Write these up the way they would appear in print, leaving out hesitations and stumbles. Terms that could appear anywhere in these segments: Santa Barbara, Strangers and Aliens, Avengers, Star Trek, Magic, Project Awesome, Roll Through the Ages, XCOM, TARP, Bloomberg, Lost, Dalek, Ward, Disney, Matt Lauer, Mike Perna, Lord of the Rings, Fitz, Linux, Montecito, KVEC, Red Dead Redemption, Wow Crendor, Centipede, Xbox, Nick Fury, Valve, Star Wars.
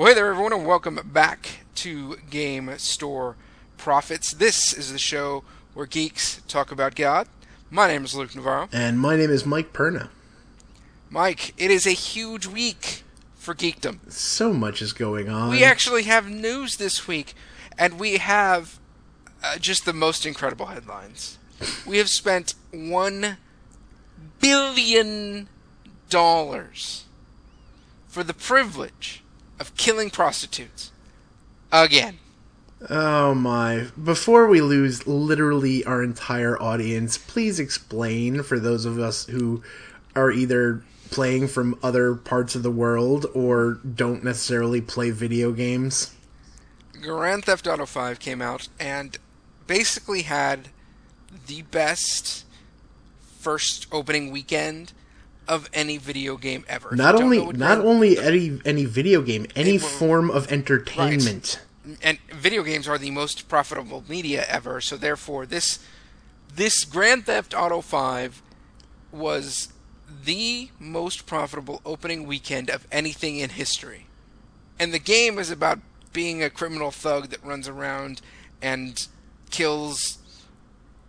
Well, hey there, everyone, and welcome back to Game Store Profits. This is the show where geeks talk about God. My name is Luke Navarro. And my name is Mike Perna. Mike, it is a huge week for geekdom. So much is going on. We actually have news this week, and we have just the most incredible headlines. We have spent $1 billion for the privilege of killing prostitutes. Again. Oh my. Before we lose literally our entire audience, please explain for those of us who are either playing from other parts of the world or don't necessarily play video games. Grand Theft Auto V came out and basically had the best first opening weekend of any video game ever. Not only any video game, any form of entertainment. Right. And video games are the most profitable media ever, so therefore this Grand Theft Auto V was the most profitable opening weekend of anything in history. And the game is about being a criminal thug that runs around and kills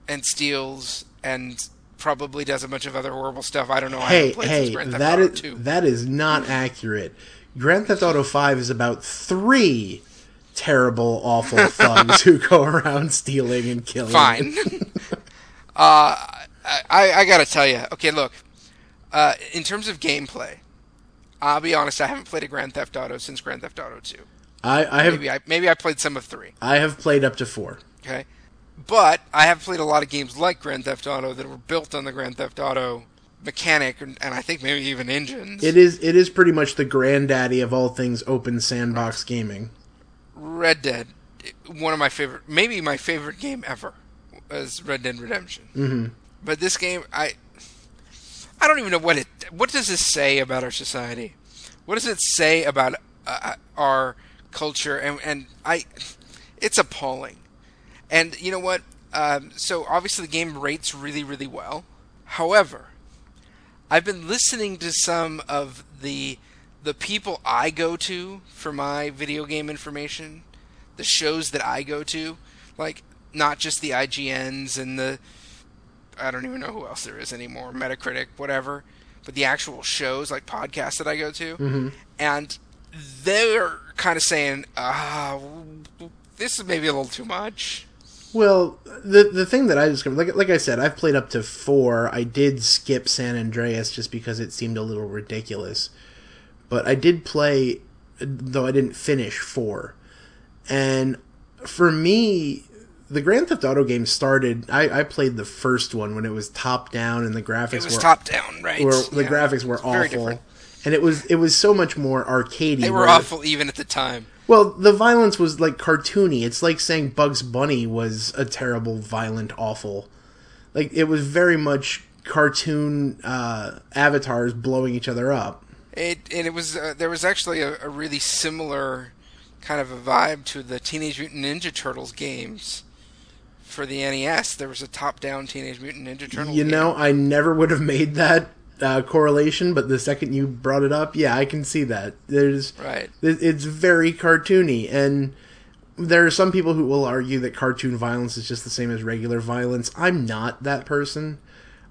and steals and probably does a bunch of other horrible stuff. I don't know. That is not accurate. Grand Theft Auto 5 is about 3 terrible, awful thugs who go around stealing and killing. Fine. I gotta tell you. Okay, look. In terms of gameplay, I'll be honest. I haven't played a Grand Theft Auto since Grand Theft Auto 2. Maybe I played some of 3. I have played up to 4. Okay. But I have played a lot of games like Grand Theft Auto that were built on the Grand Theft Auto mechanic, and I think maybe even engines. It is pretty much the granddaddy of all things open sandbox gaming. Red Dead, one of my favorite, maybe my favorite game ever, is Red Dead Redemption. Mm-hmm. But this game, I don't even know what does this say about our society? What does it say about our culture? And it's appalling. And you know what? So obviously the game rates really, really well. However, I've been listening to some of the people I go to for my video game information, the shows that I go to, like not just the IGNs and the I don't even know who else there is anymore, Metacritic, whatever, but the actual shows like podcasts that I go to, mm-hmm. and they're kind of saying, this is maybe a little too much. Well, the thing that I discovered, like I said, I've played up to 4. I did skip San Andreas just because it seemed a little ridiculous. But I did play, though I didn't finish 4. And for me, the Grand Theft Auto game started, I played the first one when it was top-down and the graphics were... It was top-down, right. The graphics were awful. Very different. And it was so much more arcadey. They were awful even at the time. Well, the violence was like cartoony. It's like saying Bugs Bunny was a terrible, violent, awful. Like it was very much cartoon avatars blowing each other up. There was actually a really similar kind of a vibe to the Teenage Mutant Ninja Turtles games for the NES. There was a top-down Teenage Mutant Ninja Turtles. You know, game. I never would have made that correlation, but the second you brought it up, yeah, I can see that. It's very cartoony, and there are some people who will argue that cartoon violence is just the same as regular violence. I'm not that person.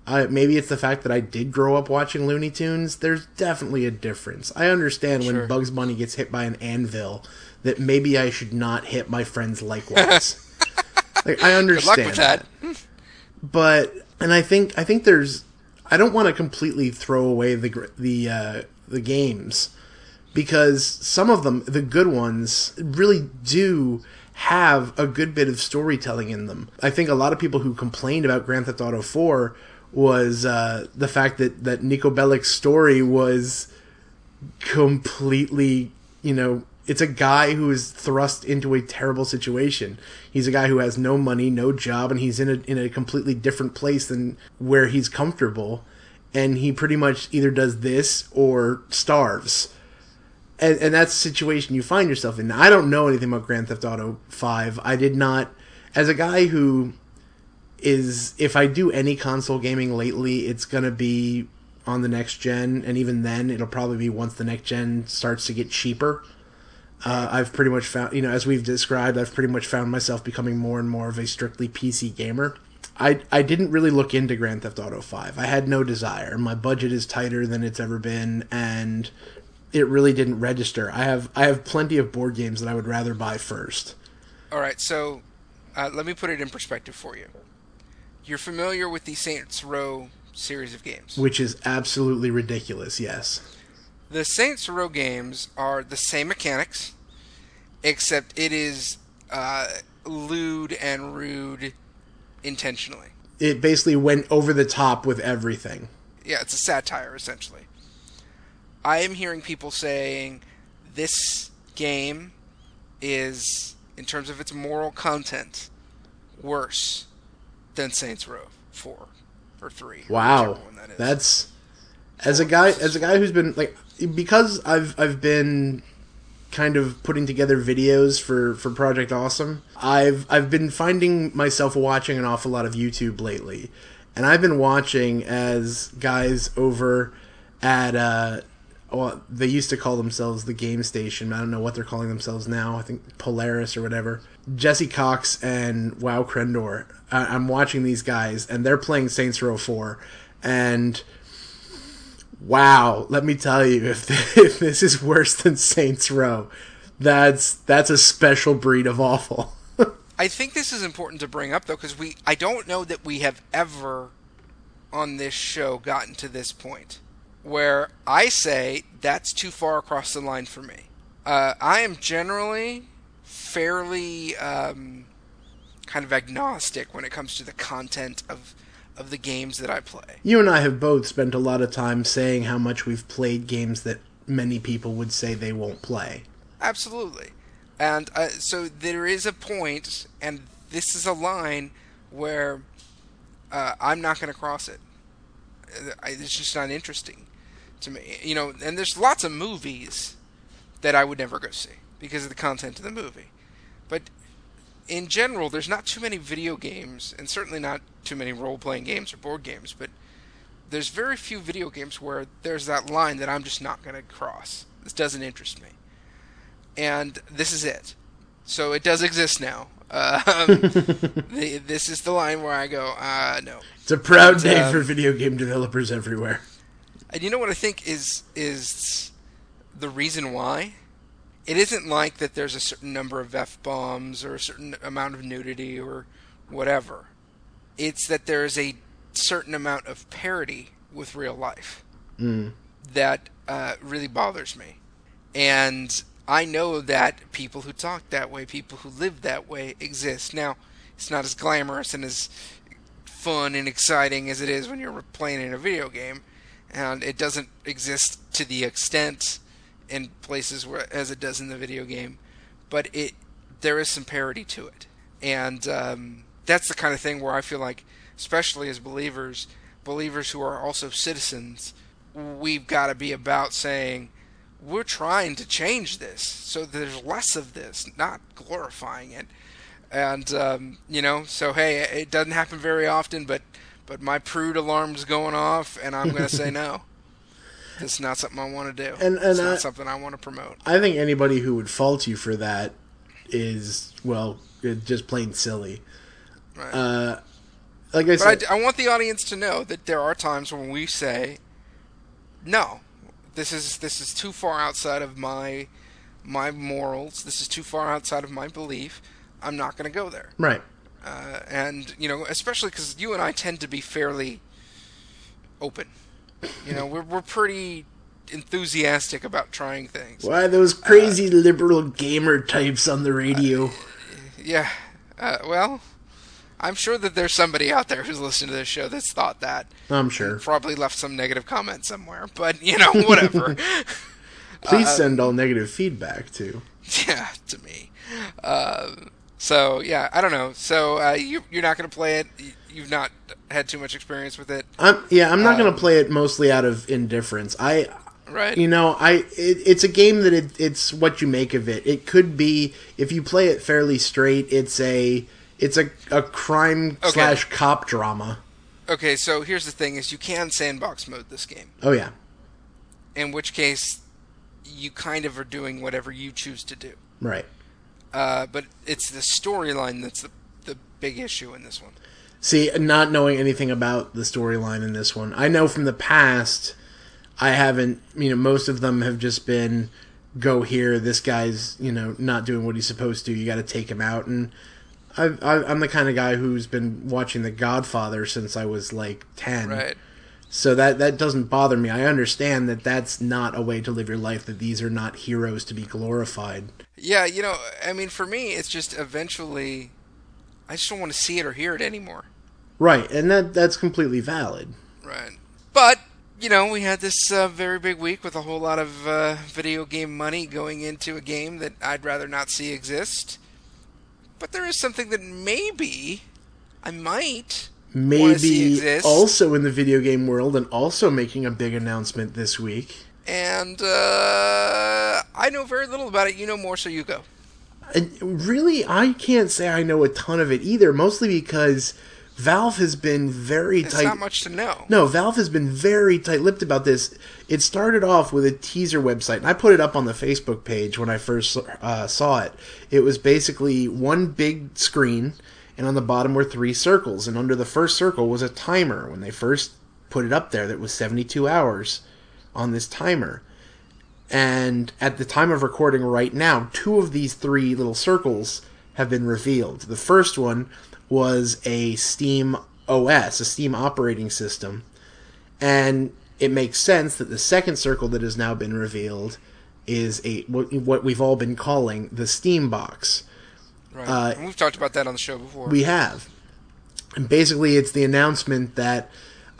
Maybe it's the fact that I did grow up watching Looney Tunes. There's definitely a difference. I understand when Bugs Bunny gets hit by an anvil that maybe I should not hit my friends likewise. Like I understand. Good luck with that. But and I think there's. I don't want to completely throw away the games because some of them, the good ones, really do have a good bit of storytelling in them. I think a lot of people who complained about Grand Theft Auto 4 was the fact that Niko Bellic's story was completely, you know, it's a guy who is thrust into a terrible situation. He's a guy who has no money, no job, and he's in a completely different place than where he's comfortable. And he pretty much either does this or starves. And that's the situation you find yourself in. Now, I don't know anything about Grand Theft Auto 5. I did not... As a guy who is... If I do any console gaming lately, it's going to be on the next gen. And even then, it'll probably be once the next gen starts to get cheaper. I've pretty much found, you know, as we've described, I've pretty much found myself becoming more and more of a strictly PC gamer. I didn't really look into Grand Theft Auto V. I had no desire. My budget is tighter than it's ever been, and it really didn't register. I have plenty of board games that I would rather buy first. All right, so let me put it in perspective for you. You're familiar with the Saints Row series of games, which is absolutely ridiculous, yes. The Saints Row games are the same mechanics, except it is lewd and rude intentionally. It basically went over the top with everything. Yeah, it's a satire, essentially. I am hearing people saying this game is, in terms of its moral content, worse than Saints Row 4 or 3. Wow. Whichever one that is. That's... As a guy who's been, like, because I've been kind of putting together videos for Project Awesome, I've been finding myself watching an awful lot of YouTube lately, and I've been watching as guys over at well, they used to call themselves the Game Station. I don't know what they're calling themselves now. I think Polaris or whatever. Jesse Cox and Wow Crendor. I'm watching these guys, and they're playing Saints Row 4, and wow, let me tell you, if this is worse than Saints Row, that's a special breed of awful. I think this is important to bring up, though, because I don't know that we have ever on this show gotten to this point where I say that's too far across the line for me. I am generally fairly kind of agnostic when it comes to the content of the games that I play. You and I have both spent a lot of time saying how much we've played games that many people would say they won't play. Absolutely. And so there is a point, and this is a line where I'm not going to cross it. It's just not interesting to me. You know, and there's lots of movies that I would never go see because of the content of the movie. But in general, there's not too many video games, and certainly not too many role-playing games or board games, but there's very few video games where there's that line that I'm just not going to cross. This doesn't interest me. And this is it. So it does exist now. This is the line where I go, no. It's a proud day for video game developers everywhere. And you know what I think is the reason why? It isn't like that there's a certain number of F-bombs or a certain amount of nudity or whatever. It's that there is a certain amount of parody with real life that really bothers me. And I know that people who talk that way, people who live that way exist. Now, it's not as glamorous and as fun and exciting as it is when you're playing in a video game. And it doesn't exist to the extent in places where as it does in the video game, but there is some parody to it, and that's the kind of thing where I feel like, especially as believers who are also citizens, we've got to be about saying we're trying to change this so there's less of this, not glorifying it. And you know, so hey, it doesn't happen very often, but my prude alarm's going off, and I'm going to say no. It's not something I want to do. And it's not something I want to promote. I think anybody who would fault you for that is, well, just plain silly. Right. Like I said, I want the audience to know that there are times when we say, no, this is too far outside of my morals. This is too far outside of my belief. I'm not going to go there. Right. And, you know, especially because you and I tend to be fairly open. You know, we're pretty enthusiastic about trying things. Why those crazy liberal gamer types on the radio? Yeah. Well, I'm sure that there's somebody out there who's listened to this show that's thought that. I'm sure. Probably left some negative comment somewhere, but, you know, whatever. Please send all negative feedback, too. Yeah, to me. So, yeah, I don't know. So, you're not going to play it. You've not had too much experience with it. I'm not going to play it mostly out of indifference. Right. You know, it's a game that it's what you make of it. It could be, if you play it fairly straight, it's a crime / cop drama. Okay, so here's the thing: is you can sandbox mode this game. Oh yeah. In which case, you kind of are doing whatever you choose to do. Right. But it's the storyline that's the big issue in this one. See, not knowing anything about the storyline in this one. I know from the past, I haven't, most of them have just been, go here, this guy's, not doing what he's supposed to, you got to take him out. And I'm the kind of guy who's been watching The Godfather since I was, 10. Right. So that doesn't bother me. I understand that that's not a way to live your life, that these are not heroes to be glorified. Yeah, for me, it's just eventually, I just don't want to see it or hear it anymore. Right, and that's completely valid. Right. But, we had this very big week with a whole lot of video game money going into a game that I'd rather not see exist. But there is something that maybe I might... Maybe also in the video game world and also making a big announcement this week. And I know very little about it. You know more, so you go. Really, I can't say I know a ton of it either, mostly because Valve has been very tight. There's not much to know. No, Valve has been very tight-lipped about this. It started off with a teaser website, and I put it up on the Facebook page when I first saw it. It was basically one big screen... And on the bottom were three circles, and under the first circle was a timer. When they first put it up there, that was 72 hours on this timer. And at the time of recording right now, two of these three little circles have been revealed. The first one was a Steam OS, a Steam operating system. And it makes sense that the second circle that has now been revealed is what we've all been calling the Steam Box. Right. And we've talked about that on the show before. We have. And basically it's the announcement that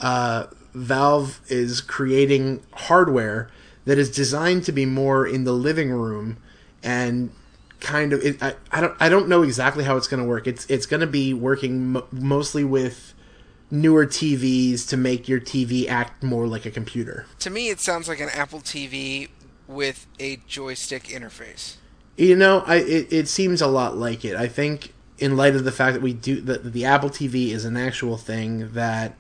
Valve is creating hardware that is designed to be more in the living room and kind of... I don't know exactly how it's going to work. It's going to be working mostly with newer TVs to make your TV act more like a computer. To me, it sounds like an Apple TV with a joystick interface. It seems a lot like it. I think in light of the fact that the Apple TV is an actual thing, that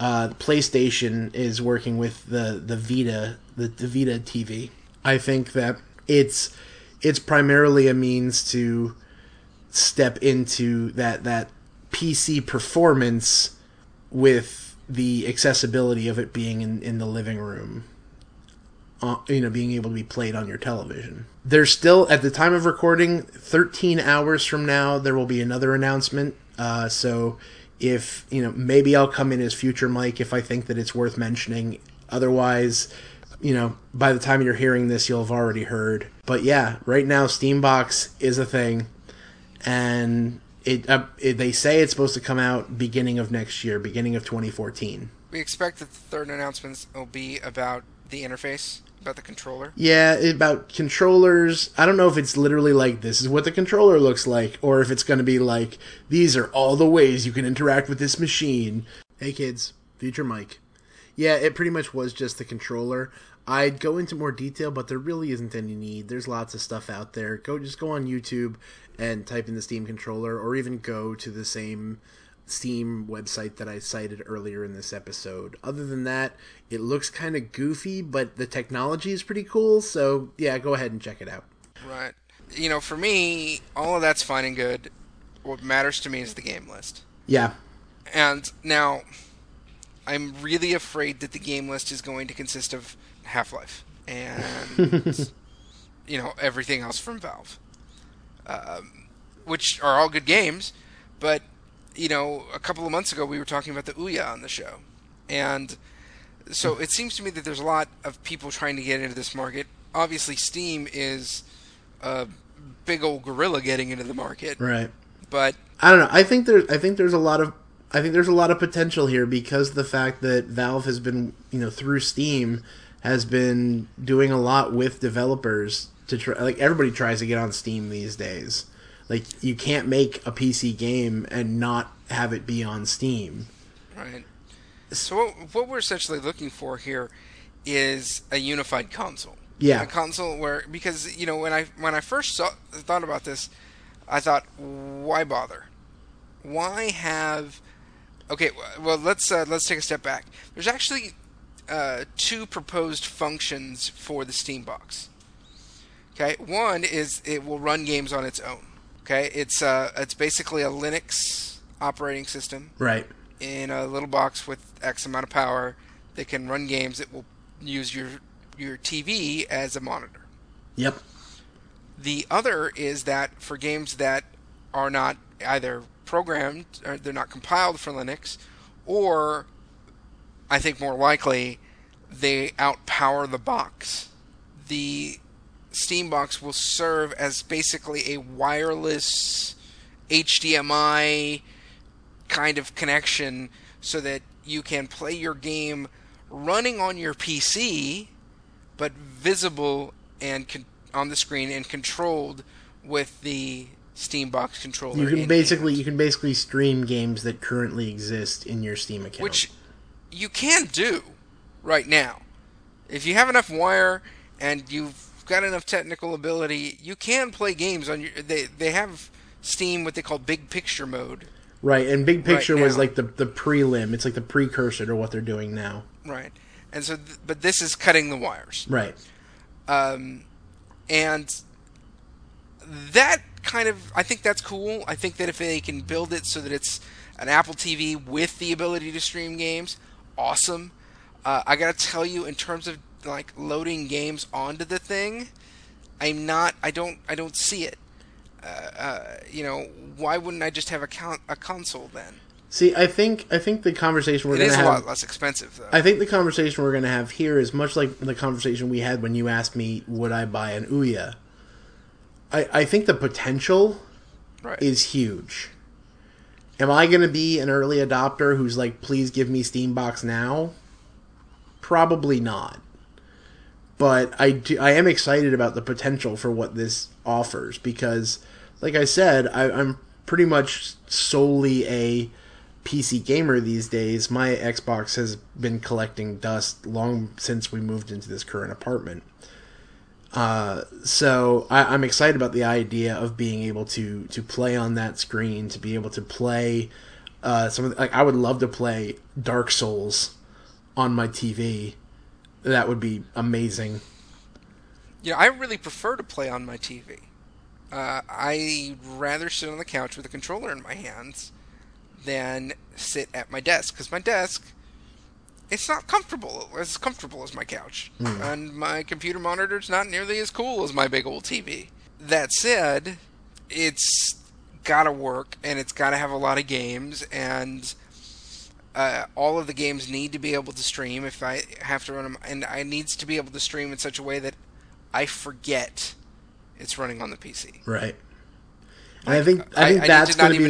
PlayStation is working with the Vita TV. I think that it's primarily a means to step into that PC performance with the accessibility of it being in the living room. Being able to be played on your television. There's still, at the time of recording, 13 hours from now, there will be another announcement. So if, maybe I'll come in as future Mike if I think that it's worth mentioning. Otherwise, by the time you're hearing this, you'll have already heard. But yeah, right now, Steambox is a thing. And they say it's supposed to come out beginning of next year, beginning of 2014. We expect that the third announcement will be about the interface. About the controller? Yeah, about controllers. I don't know if it's literally like, this is what the controller looks like, or if it's going to be like, these are all the ways you can interact with this machine. Hey kids, future Mike. Yeah, it pretty much was just the controller. I'd go into more detail, but there really isn't any need. There's lots of stuff out there. Just go on YouTube and type in the Steam controller, or even go to the same Steam website that I cited earlier in this episode. Other than that, it looks kind of goofy, but the technology is pretty cool, so yeah, go ahead and check it out. Right. For me, all of that's fine and good. What matters to me is the game list. Yeah. And now, I'm really afraid that the game list is going to consist of Half-Life and, everything else from Valve, which are all good games, but a couple of months ago, we were talking about the Ouya on the show. And so it seems to me that there's a lot of people trying to get into this market. Obviously, Steam is a big old gorilla getting into the market. Right. But I don't know. I think there's a lot of potential here because the fact that Valve has been, through Steam, has been doing a lot with developers to try, everybody tries to get on Steam these days. You can't make a PC game and not have it be on Steam. Right. So what we're essentially looking for here is a unified console. Yeah. A console where... Because, when I first thought about this, I thought, why bother? Why have... Okay, well, let's take a step back. There's actually two proposed functions for the Steam Box. Okay, one is it will run games on its own. Okay, it's basically a Linux operating system, right? In a little box with X amount of power that can run games. It will use your TV as a monitor. Yep. The other is that for games that are not either programmed, or they're not compiled for Linux, or I think more likely they outpower the box. The Steam Box will serve as basically a wireless HDMI kind of connection so that you can play your game running on your PC, but visible and on the screen and controlled with the Steam Box controller. You can basically stream games that currently exist in your Steam account, which you can do right now. If you have enough wire and you've got enough technical ability, you can play games on your. They have Steam, what they call Big Picture mode. Right, and Big Picture right was like the prelim. It's like the precursor to what they're doing now. Right, and so, but this is cutting the wires. Right, and that kind of, I think that's cool. I think that if they can build it so that it's an Apple TV with the ability to stream games, awesome. I gotta tell you, in terms of like loading games onto the thing, I don't see it. You know, why wouldn't I just have a console then? See, I think the conversation we're going to have... It is a lot less expensive, though. I think the conversation we're going to have here is much like the conversation we had when you asked me, would I buy an Ouya? I think the potential is huge. Am I going to be an early adopter who's like, please give me Steam Box now? Probably not. But I am excited about the potential for what this offers because, like I said, I'm pretty much solely a PC gamer these days. My Xbox has been collecting dust long since we moved into this current apartment. So I'm excited about the idea of being able to play on that screen, to be able to play I would love to play Dark Souls on my TV. That would be amazing. Yeah, I really prefer to play on my TV. I'd rather sit on the couch with a controller in my hands than sit at my desk, because my desk, it's not as comfortable as my couch. Mm. And my computer monitor's not nearly as cool as my big old TV. That said, it's got to work, and it's got to have a lot of games, and... all of the games need to be able to stream if I have to run them, and I needs to be able to stream in such a way that I forget it's running on the PC. Right. And like, I think that's going to be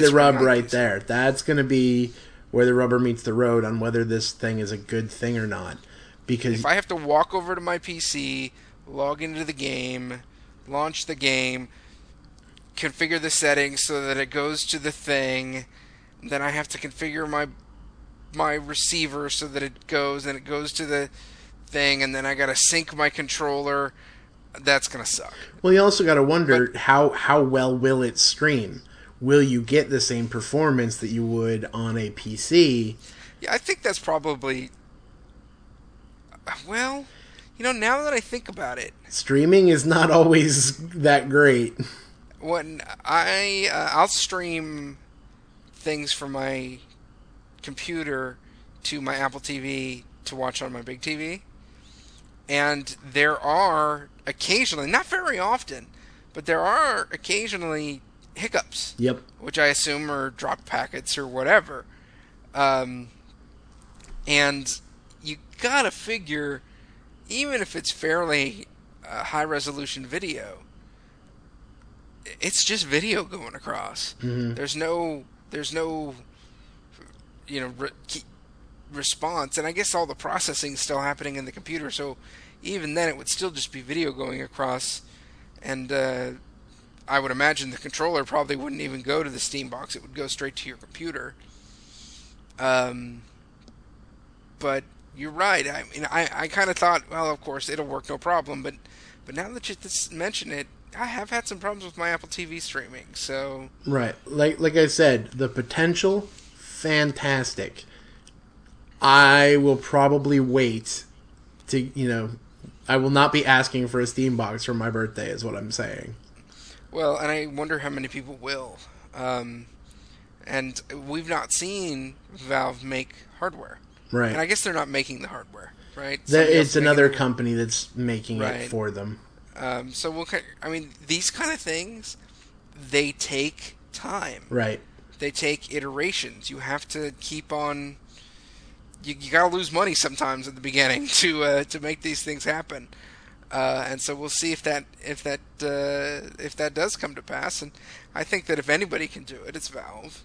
the rub right there. That's going to be where the rubber meets the road on whether this thing is a good thing or not. Because if I have to walk over to my PC, log into the game, launch the game, configure the settings so that it goes to the thing. Then I have to configure my receiver so that it goes to the thing, and then I got to sync my controller. That's going to suck. Well, you also got to wonder how well will it stream? Will you get the same performance that you would on a PC? Yeah, I think that's probably... Well, you know, now that I think about it... Streaming is not always that great. When I'll stream... things from my computer to my Apple TV to watch on my big TV. And there are occasionally, not very often, but there are occasionally hiccups. Yep. Which I assume are dropped packets or whatever. And you gotta figure, even if it's fairly high resolution video, it's just video going across. Mm-hmm. There's no, you know, response. And I guess all the processing is still happening in the computer. So even then, it would still just be video going across. And I would imagine the controller probably wouldn't even go to the Steam Box. It would go straight to your computer. But you're right. I mean, I kind of thought, well, of course, it'll work no problem. But now that you mention it, I have had some problems with my Apple TV streaming, so... Right. Like I said, the potential, fantastic. I will probably wait to, you know, I will not be asking for a Steam Box for my birthday, is what I'm saying. Well, and I wonder how many people will. And we've not seen Valve make hardware. Right. And I guess they're not making the hardware, right? It's another company that's making it for them. So, I mean, these kind of things, they take time. Right. They take iterations. You have to keep on... You gotta lose money sometimes at the beginning to make these things happen, and so we'll see if that does come to pass. And I think that if anybody can do it, it's Valve,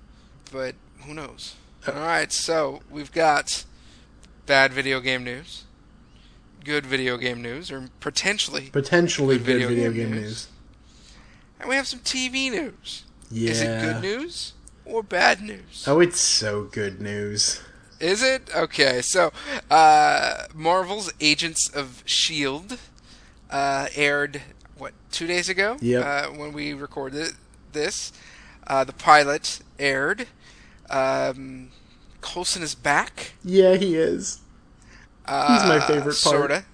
but who knows? All right, so we've got bad video game news, good video game news, or potentially good video game news, and we have some TV news. Yeah. Is it good news or bad news? Oh, it's so good news. Is it? Okay, so Marvel's Agents of S.H.I.E.L.D. Aired, 2 days ago? Yep. When we recorded this. The pilot aired. Coulson is back. Yeah, he is. He's my favorite part. Sorta.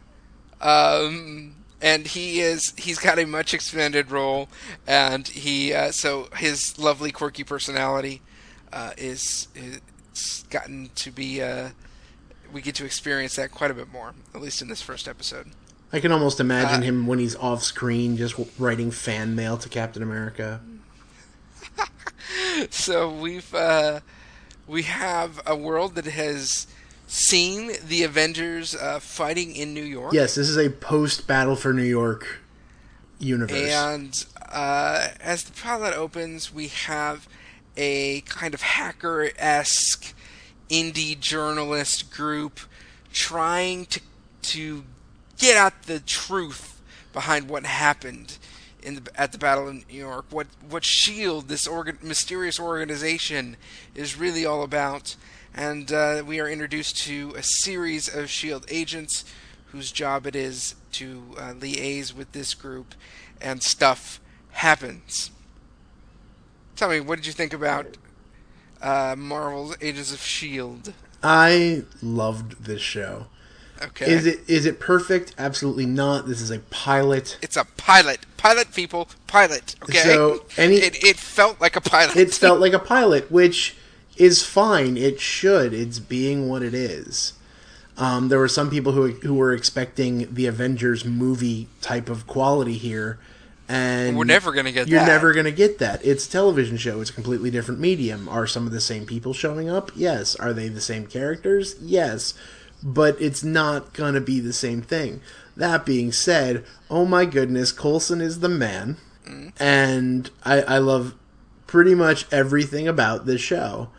And he's got a much expanded role, and so his lovely, quirky personality is gotten to be we get to experience that quite a bit more, at least in this first episode. I can almost imagine him when he's off screen just writing fan mail to Captain America. So we have a world that has seen the Avengers fighting in New York. Yes, this is a post-Battle for New York universe. And as the pilot opens, we have a kind of hacker-esque indie journalist group trying to get out the truth behind what happened at the Battle of New York, what S.H.I.E.L.D., this mysterious organization, is really all about. And we are introduced to a series of S.H.I.E.L.D. agents whose job it is to liaise with this group, and stuff happens. Tell me, what did you think about Marvel's Agents of S.H.I.E.L.D.? I loved this show. Okay. Is it perfect? Absolutely not. This is a pilot. It's a pilot. Pilot, people. Pilot. Okay. So it felt like a pilot. It felt like a pilot, which is fine. It should. It's being what it is. There were some people who were expecting the Avengers movie type of quality here. And we're never going to get that. You're never going to get that. It's a television show. It's a completely different medium. Are some of the same people showing up? Yes. Are they the same characters? Yes. But it's not going to be the same thing. That being said, oh my goodness, Coulson is the man. Mm. And I love pretty much everything about this show.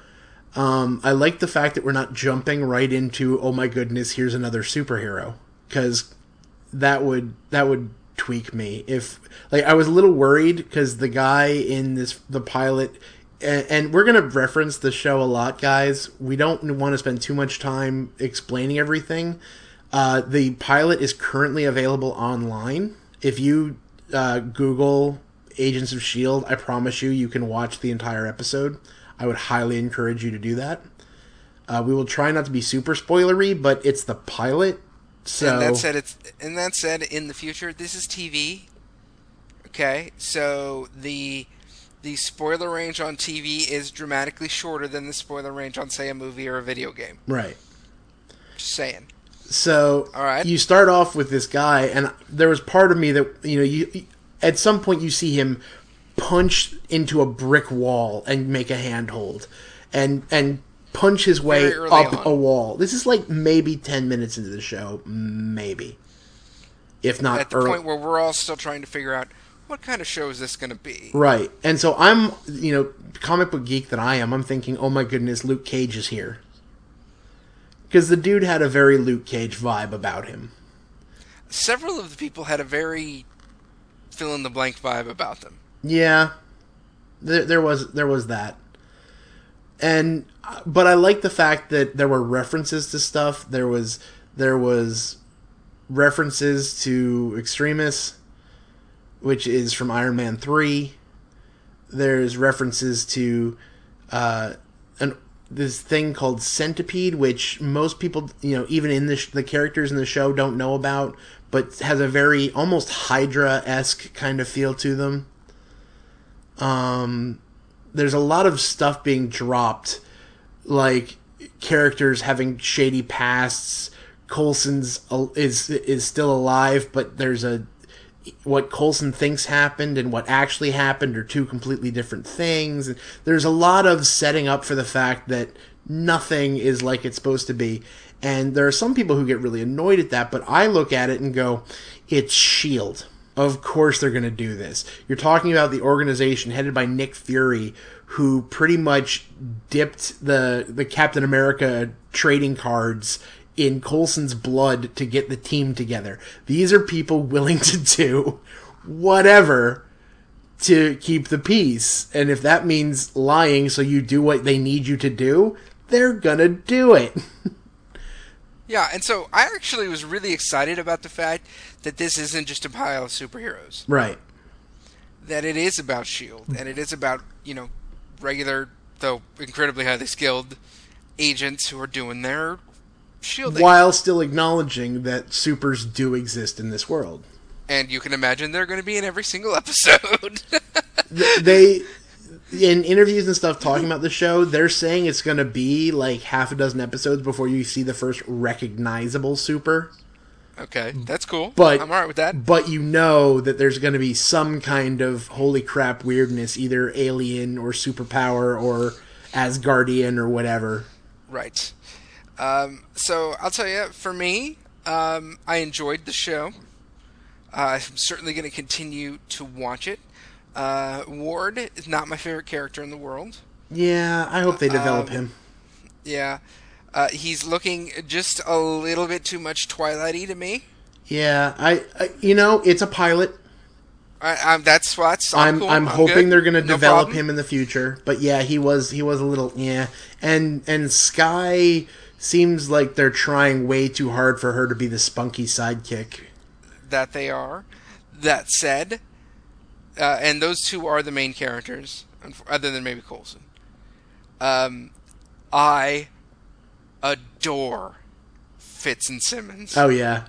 I like the fact that we're not jumping right into, oh my goodness, here's another superhero. Because that would tweak me if, like, I was a little worried because the guy in the pilot, and we're gonna reference the show a lot, guys. We don't want to spend too much time explaining everything. The pilot is currently available online. If you Google Agents of S.H.I.E.L.D., I promise you can watch the entire episode. I would highly encourage you to do that. We will try not to be super spoilery, but it's the pilot. So, and that said, in the future, this is TV. Okay, so the spoiler range on TV is dramatically shorter than the spoiler range on, say, a movie or a video game. Right. Just saying. So, all right, you start off with this guy, and there was part of me that, you at some point you see him punch into a brick wall and make a handhold, and punch his way up on a wall. This is like maybe 10 minutes into the show, maybe. If not at the point where we're all still trying to figure out what kind of show is this going to be. Right. And so I'm, comic book geek that I am, I'm thinking, oh my goodness, Luke Cage is here. Because the dude had a very Luke Cage vibe about him. Several of the people had a very fill-in-the-blank vibe about them. Yeah. There was that. And but I like the fact that there were references to stuff. There was references to Extremis, which is from Iron Man 3. There's references to an this thing called Centipede, which most people, you know, even in the characters in the show don't know about, but has a very almost Hydra-esque kind of feel to them. There's a lot of stuff being dropped, like characters having shady pasts. Coulson's is still alive, but there's what Coulson thinks happened and what actually happened are two completely different things. There's a lot of setting up for the fact that nothing is like it's supposed to be. And there are some people who get really annoyed at that, but I look at it and go, it's S.H.I.E.L.D. Of course they're going to do this. You're talking about the organization headed by Nick Fury, who pretty much dipped the Captain America trading cards in Coulson's blood to get the team together. These are people willing to do whatever to keep the peace. And if that means lying so you do what they need you to do, they're going to do it. Yeah, and so I actually was really excited about the fact that this isn't just a pile of superheroes. Right. That it is about S.H.I.E.L.D., and it is about, you know, regular, though incredibly highly skilled agents who are doing their shielding. While still acknowledging that supers do exist in this world. And you can imagine they're going to be in every single episode. They... in interviews and stuff talking about the show, they're saying it's going to be like half a dozen episodes before you see the first recognizable super. Okay, that's cool. But, I'm all right with that. But you know that there's going to be some kind of holy crap weirdness, either alien or superpower or Asgardian or whatever. Right. So I'll tell you, for me, I enjoyed the show. I'm certainly going to continue to watch it. Ward is not my favorite character in the world. Yeah, I hope they develop him. Yeah. He's looking just a little bit too much Twilight-y to me. Yeah, I you know, it's a pilot. I'm hoping they're going to develop him in the future. But yeah, he was a little, yeah. And Sky seems like they're trying way too hard for her to be the spunky sidekick. That they are. That said... and those two are the main characters, other than maybe Coulson. I adore Fitz and Simmons. Oh, yeah.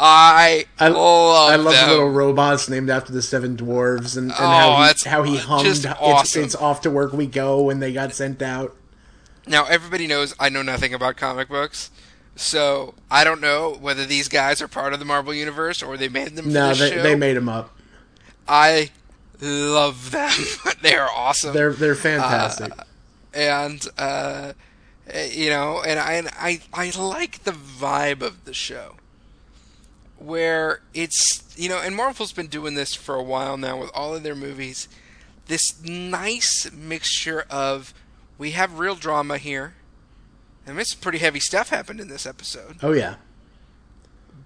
I love the little robots named after the seven dwarves and how he hummed. Just awesome. It's off to work we go when they got sent out. Now, everybody knows I know nothing about comic books. So I don't know whether these guys are part of the Marvel Universe or they made them for this show. No, they made them up. I love them. They are awesome. They're fantastic. And I like the vibe of the show, where it's, you know, and Marvel's been doing this for a while now with all of their movies, this nice mixture of, we have real drama here, and there's some pretty heavy stuff happened in this episode. Oh yeah.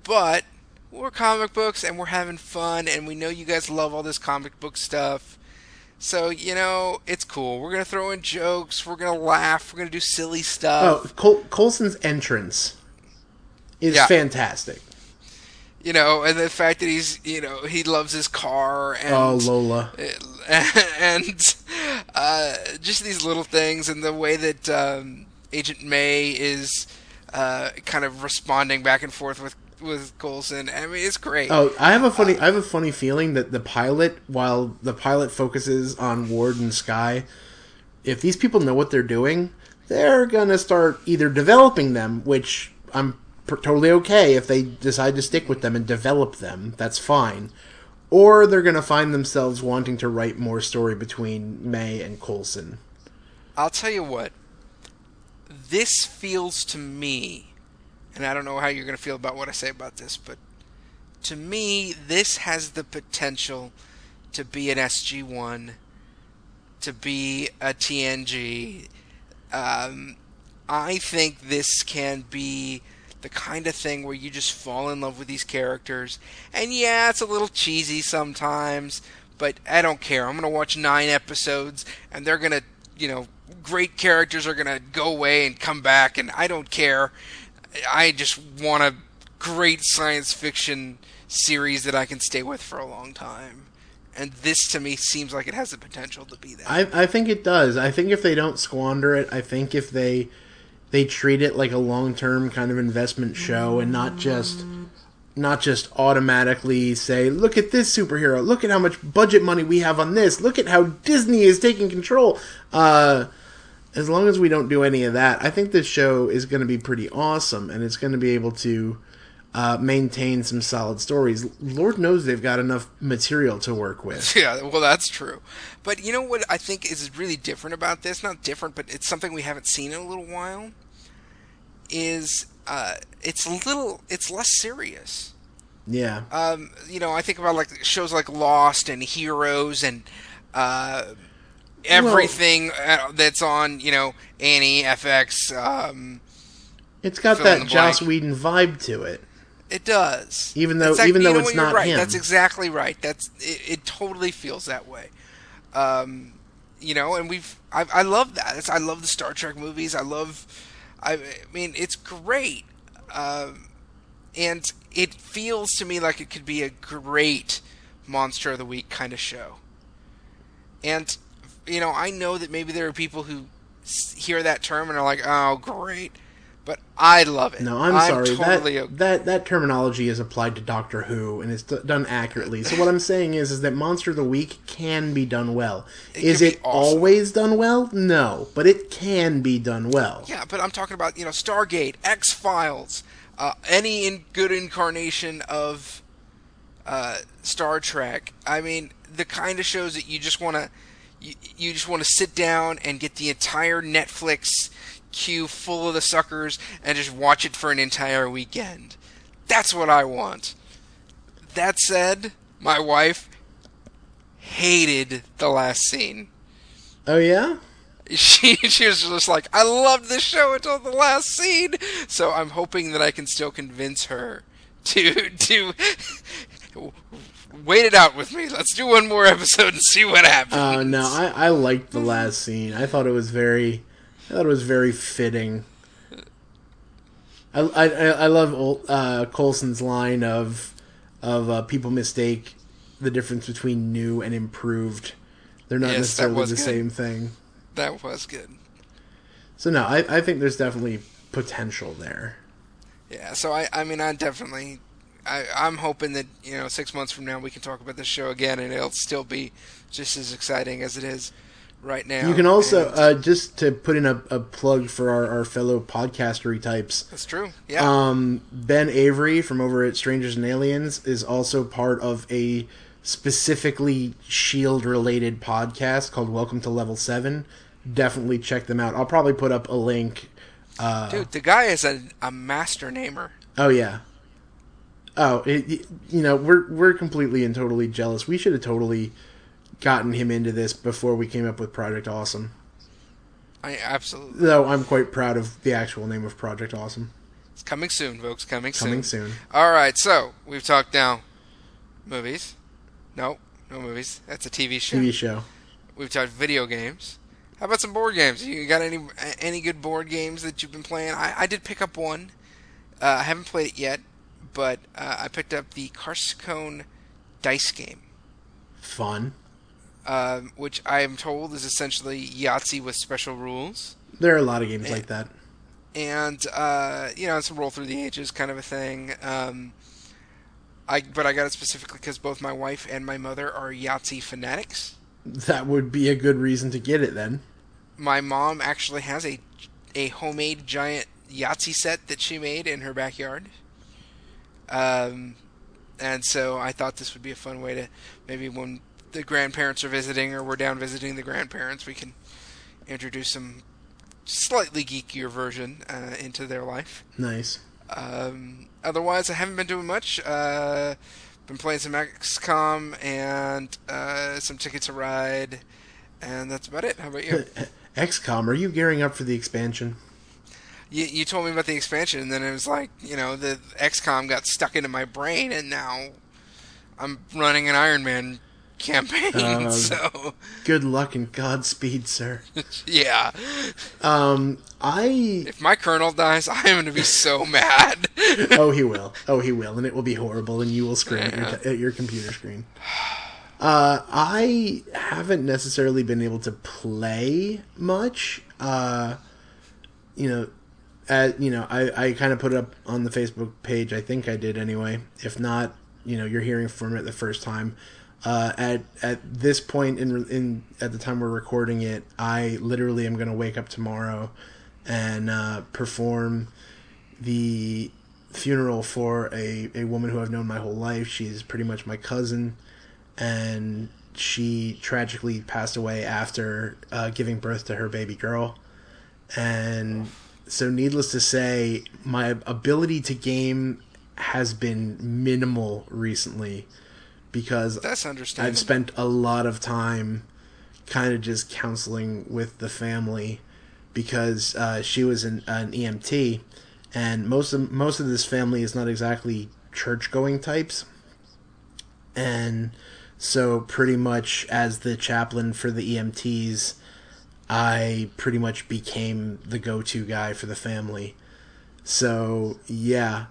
But we're comic books, and we're having fun, and we know you guys love all this comic book stuff. So, you know, it's cool. We're going to throw in jokes. We're going to laugh. We're going to do silly stuff. Oh, Coulson's entrance is fantastic. You know, and the fact that he's, you know, he loves his car. And, oh, Lola. And just these little things, and the way that Agent May is kind of responding back and forth with Coulson. I mean, it's great. Oh, I have a funny feeling that while the pilot focuses on Ward and Sky, if these people know what they're doing, they're gonna start either developing them, which I'm totally okay if they decide to stick with them and develop them, that's fine, or they're gonna find themselves wanting to write more story between May and Coulson. I'll tell you what, this feels to me, and I don't know how you're going to feel about what I say about this, but to me, this has the potential to be an SG-1, to be a TNG. I think this can be the kind of thing where you just fall in love with these characters. And yeah, it's a little cheesy sometimes, but I don't care. I'm going to watch 9 episodes, and they're going to, you know, great characters are going to go away and come back, and I don't care. I just want a great science fiction series that I can stay with for a long time. And this, to me, seems like it has the potential to be that. I think it does. I think if they don't squander it, I think if they treat it like a long-term kind of investment show and not just automatically say, look at this superhero, look at how much budget money we have on this, look at how Disney is taking control. As long as we don't do any of that, I think this show is going to be pretty awesome, and it's going to be able to maintain some solid stories. Lord knows they've got enough material to work with. Yeah, well, that's true. But you know what I think is really different about this? Not different, but it's something we haven't seen in a little while, is it's less serious. Yeah. You know, I think about like shows like Lost and Heroes and everything that's on, you know, Annie, FX. It's got that Joss Whedon vibe to it. It does. Even though it's not him. That's exactly right. It totally feels that way. You know, and I love that. I love the Star Trek movies. I mean, it's great. And it feels to me like it could be a great Monster of the Week kind of show. And, you know, I know that maybe there are people who hear that term and are like, oh, great. But I love it. No, I'm sorry. Totally that terminology is applied to Doctor Who, and it's done accurately. So what I'm saying is that Monster of the Week can be done well. Is it awesome. Always done well? No, but it can be done well. Yeah, but I'm talking about, you know, Stargate, X-Files, any good incarnation of Star Trek. I mean, the kind of shows that you just want to sit down and get the entire Netflix queue full of the suckers and just watch it for an entire weekend. That's what I want. That said, my wife hated the last scene. Oh yeah? She was just like, I loved this show until the last scene. So I'm hoping that I can still convince her to wait it out with me. Let's do one more episode and see what happens. Oh no, I liked the last scene. I thought it was very fitting. I love Coulson's line of people mistake the difference between new and improved. They're not necessarily the same thing. That was good. So no, I think there's definitely potential there. Yeah. So I'm hoping that, you know, 6 months from now we can talk about this show again and it'll still be just as exciting as it is right now. You can also, just to put in a plug for our fellow podcastery types. That's true, yeah. Ben Avery from over at Strangers and Aliens is also part of a specifically S.H.I.E.L.D.-related podcast called Welcome to Level 7. Definitely check them out. I'll probably put up a link. Dude, the guy is a master namer. Oh, yeah. Oh, you know, we're completely and totally jealous. We should have totally gotten him into this before we came up with Project Awesome. I absolutely. Though I'm quite proud of the actual name of Project Awesome. It's coming soon, folks. Coming soon. All right, so we've talked now movies. No, no movies. That's a TV show. We've talked video games. How about some board games? You got any good board games that you've been playing? I did pick up one. I haven't played it yet, but I picked up the Carcassonne dice game. Fun. Which I am told is essentially Yahtzee with special rules. There are a lot of games like that. And, you know, it's a roll through the ages kind of a thing. But I got it specifically because both my wife and my mother are Yahtzee fanatics. That would be a good reason to get it, then. My mom actually has a homemade giant Yahtzee set that she made in her backyard. And so I thought this would be a fun way to maybe when the grandparents are visiting, or we're down visiting the grandparents, we can introduce some slightly geekier version into their life. Nice. Otherwise, I haven't been doing much. Been playing some XCOM and some Ticket to Ride, and that's about it. How about you? XCOM, are you gearing up for the expansion? You told me about the expansion, and then it was like, you know, the XCOM got stuck into my brain, and now I'm running an Iron Man campaign, so good luck and Godspeed, sir. Yeah. If my colonel dies, I am going to be so mad. Oh, he will, and it will be horrible, and you will scream at your computer screen. I haven't necessarily been able to play much. I kind of put it up on the Facebook page. I think I did anyway. If not, you're hearing from it the first time. At this point in at the time we're recording it, I literally am going to wake up tomorrow and perform the funeral for a woman who I've known my whole life. She's pretty much my cousin, and she tragically passed away after giving birth to her baby girl. And so, needless to say, my ability to game has been minimal recently, because that's understandable. I've spent a lot of time kind of just counseling with the family, because she was an EMT, and most of this family is not exactly church-going types. And so pretty much as the chaplain for the EMTs, I pretty much became the go-to guy for the family. So, yeah,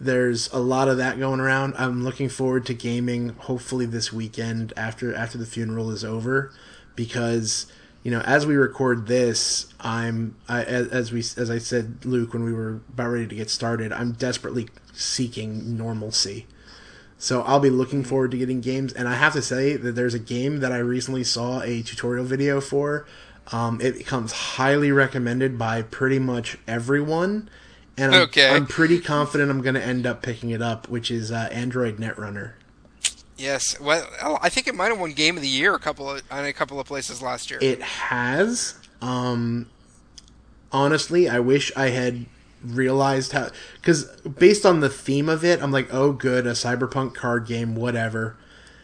there's a lot of that going around. I'm looking forward to gaming hopefully this weekend after the funeral is over, because as we record this, as I said, Luke, when we were about ready to get started, I'm desperately seeking normalcy. So I'll be looking forward to getting games, and I have to say that there's a game that I recently saw a tutorial video for. It comes highly recommended by pretty much everyone. And I'm pretty confident I'm going to end up picking it up, which is Android Netrunner. Yes, well, I think it might have won Game of the Year a couple of places last year. It has. Honestly, I wish I had realized how, because based on the theme of it, I'm like, oh, good, a cyberpunk card game, whatever.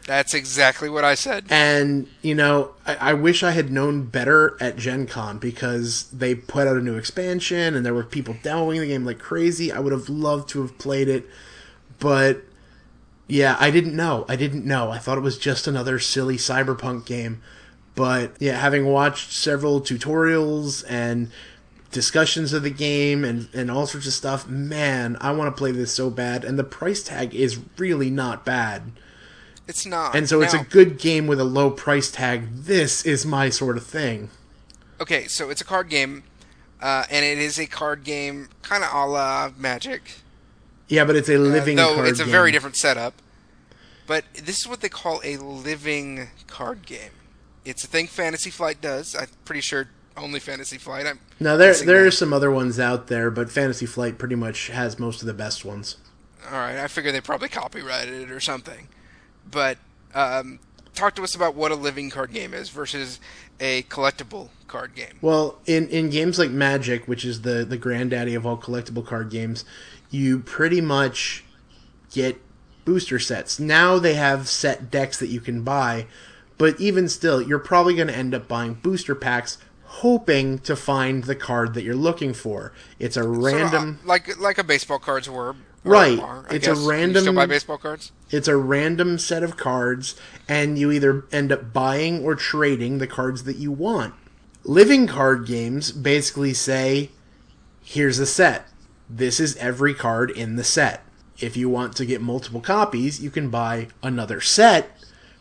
That's exactly what I said. And, I wish I had known better at Gen Con, because they put out a new expansion and there were people downloading the game like crazy. I would have loved to have played it, but yeah, I didn't know. I thought it was just another silly cyberpunk game. But yeah, having watched several tutorials and discussions of the game and all sorts of stuff, man, I want to play this so bad. And the price tag is really not bad. It's not. And so it's a good game with a low price tag. This is my sort of thing. Okay, so it's a card game, and it is a card game kind of a la Magic. Yeah, but it's a living card game. No, it's a very different setup. But this is what they call a living card game. It's a thing Fantasy Flight does. I'm pretty sure only Fantasy Flight. There are some other ones out there, but Fantasy Flight pretty much has most of the best ones. All right, I figure they probably copyrighted it or something. But talk to us about what a living card game is versus a collectible card game. Well, in games like Magic, which is the granddaddy of all collectible card games, you pretty much get booster sets. Now they have set decks that you can buy, but even still, you're probably going to end up buying booster packs hoping to find the card that you're looking for. It's a random... Sort of, like a baseball cards were... Right. I guess. You still buy baseball cards? It's a random set of cards, and you either end up buying or trading the cards that you want. Living card games basically say, here's a set. This is every card in the set. If you want to get multiple copies, you can buy another set,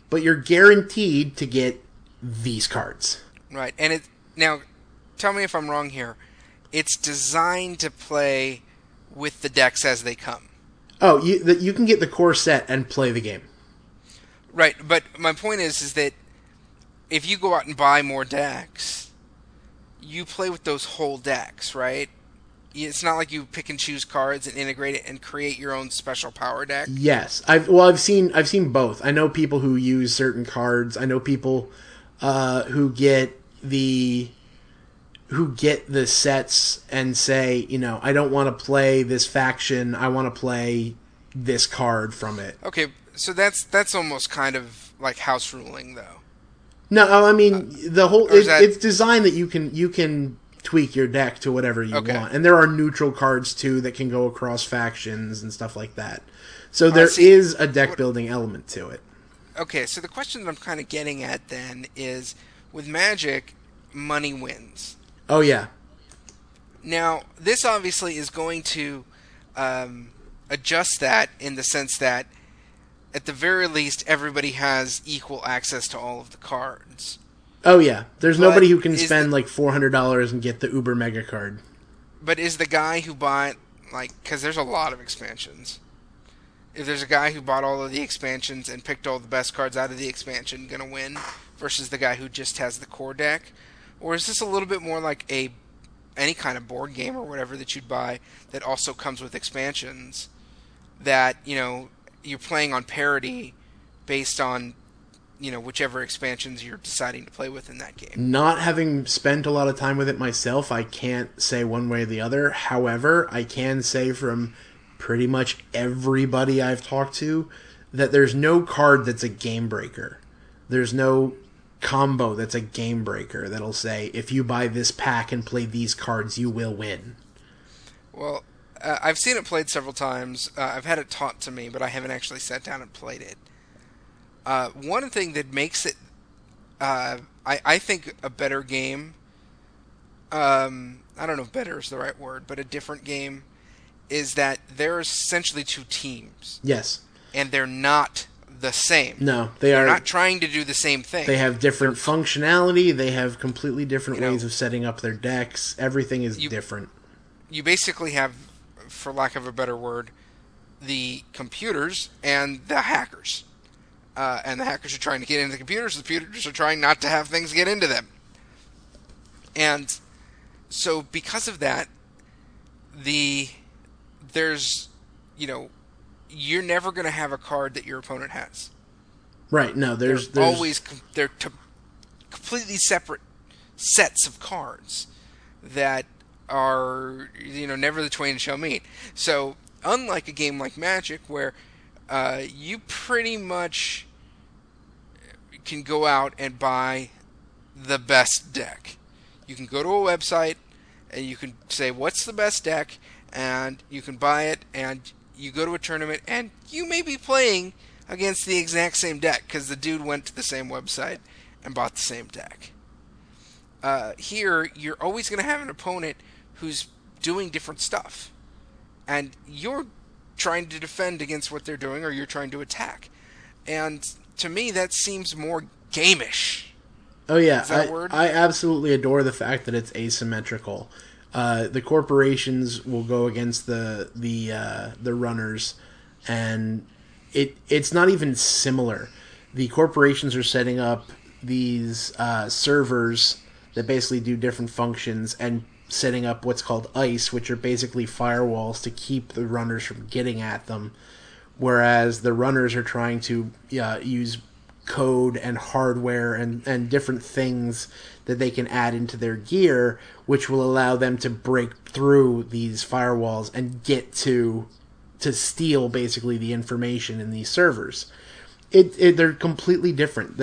but you're guaranteed to get these cards. Right. And now, tell me if I'm wrong here. It's designed to play with the decks as they come. Oh, you can get the core set and play the game. Right, but my point is that if you go out and buy more decks, you play with those whole decks, right? It's not like you pick and choose cards and integrate it and create your own special power deck. Yes, I've seen both. I know people who use certain cards. I know people who get the... who get the sets and say, I don't want to play this faction, I want to play this card from it. Okay, so that's almost kind of like house ruling, though. No, I mean, it's designed that you can tweak your deck to whatever you want. And there are neutral cards, too, that can go across factions and stuff like that. So there is a deck-building element to it. Okay, so the question that I'm kind of getting at, then, is with Magic, money wins. Oh, yeah. Now, this obviously is going to adjust that in the sense that at the very least, everybody has equal access to all of the cards. Oh, yeah. There's nobody who can spend, like, $400 and get the Uber Mega card. But is the guy who bought, like, because there's a lot of expansions. If there's a guy who bought all of the expansions and picked all the best cards out of the expansion going to win versus the guy who just has the core deck? Or is this a little bit more like any kind of board game or whatever that you'd buy that also comes with expansions that, you know, you're playing on parity based on, you know, whichever expansions you're deciding to play with in that game? Not having spent a lot of time with it myself, I can't say one way or the other. However, I can say from pretty much everybody I've talked to that there's no card that's a game breaker. There's no combo that's a game breaker that'll say, if you buy this pack and play these cards, you will win. Well, I've seen it played several times. I've had it taught to me, but I haven't actually sat down and played it. One thing that makes it, I think, a better game, I don't know if better is the right word, but a different game, is that there's essentially two teams. Yes. And they're not the same. No, they're not trying to do the same thing. They have different functionality. They have completely different ways of setting up their decks. Everything is different. You basically have, for lack of a better word, the computers and the hackers. And the hackers are trying to get into the computers. The computers are trying not to have things get into them. And so because of that, there's, you know, you're never going to have a card that your opponent has. Right. No, there's always completely separate sets of cards that are, you know, never the twain shall meet. So unlike a game like Magic, where you pretty much can go out and buy the best deck. You can go to a website and you can say, what's the best deck? And you can buy it, and you go to a tournament, and you may be playing against the exact same deck, because the dude went to the same website and bought the same deck. Here, you're always going to have an opponent who's doing different stuff, and you're trying to defend against what they're doing, or you're trying to attack. And to me, that seems more gamish. Oh, yeah. Is that a word? I absolutely adore the fact that it's asymmetrical. The corporations will go against the runners, and it's not even similar. The corporations are setting up these servers that basically do different functions and setting up what's called ICE, which are basically firewalls to keep the runners from getting at them, whereas the runners are trying to use code and hardware and different things that they can add into their gear, which will allow them to break through these firewalls and get to steal basically the information in these servers. They're completely different.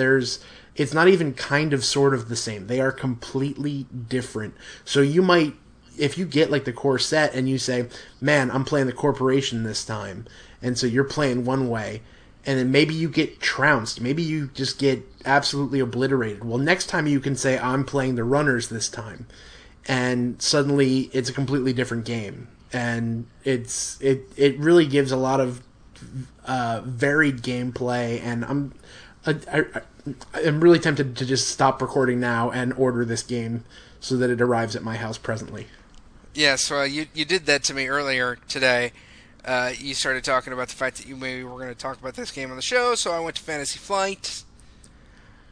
It's not even kind of sort of the same. They are completely different. So you might, if you get like the core set and you say, man, I'm playing the corporation this time, and so you're playing one way, and then maybe you get trounced. Maybe you just get absolutely obliterated. Well, next time you can say, I'm playing the runners this time. And suddenly it's a completely different game. And it really gives a lot of varied gameplay. And I'm really tempted to just stop recording now and order this game so that it arrives at my house presently. Yeah, so you did that to me earlier today. You started talking about the fact that you maybe were going to talk about this game on the show, so I went to Fantasy Flight.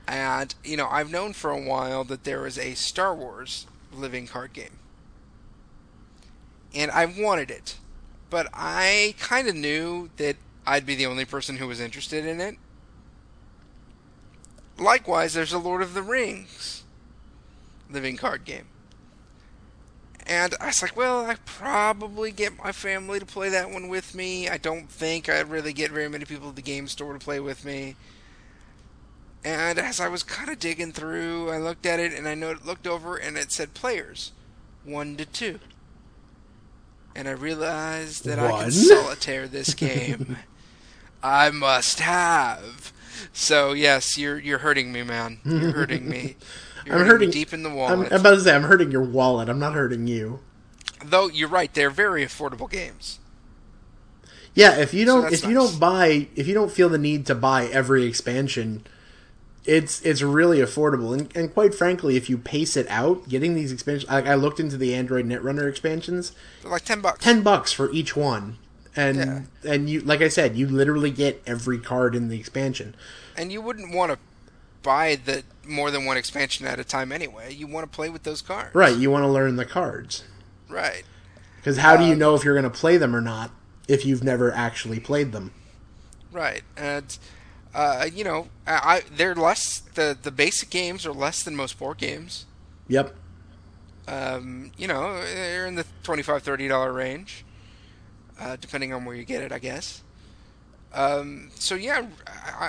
And, you know, I've known for a while that there was a Star Wars living card game. And I wanted it. But I kind of knew that I'd be the only person who was interested in it. Likewise, there's a Lord of the Rings living card game. And I was like, well, I probably get my family to play that one with me. I don't think I really get very many people at the game store to play with me. And as I was kind of digging through, I looked at it, and I looked over, and it said players, 1 to 2. And I realized that I could solitaire this game. I must have. So, yes, you're hurting me, man. You're hurting me. You're hurting deep in the wallet. I'm about to say, I'm hurting your wallet. I'm not hurting you. Though, you're right. They're very affordable games. Yeah, if you don't feel the need to buy every expansion, it's really affordable. And quite frankly, if you pace it out, getting these expansions, like I looked into the Android Netrunner expansions, they're like $10. $10 for each one. And and you, like I said, you literally get every card in the expansion. And you wouldn't want to buy the more than one expansion at a time anyway. You want to play with those cards. Right, you want to learn the cards. Right. Because how do you know if you're going to play them or not if you've never actually played them? Right. And, you know, they're less... The basic games are less than most board games. Yep. You know, they're in the $25, $30 range. Depending on where you get it, I guess. So, yeah,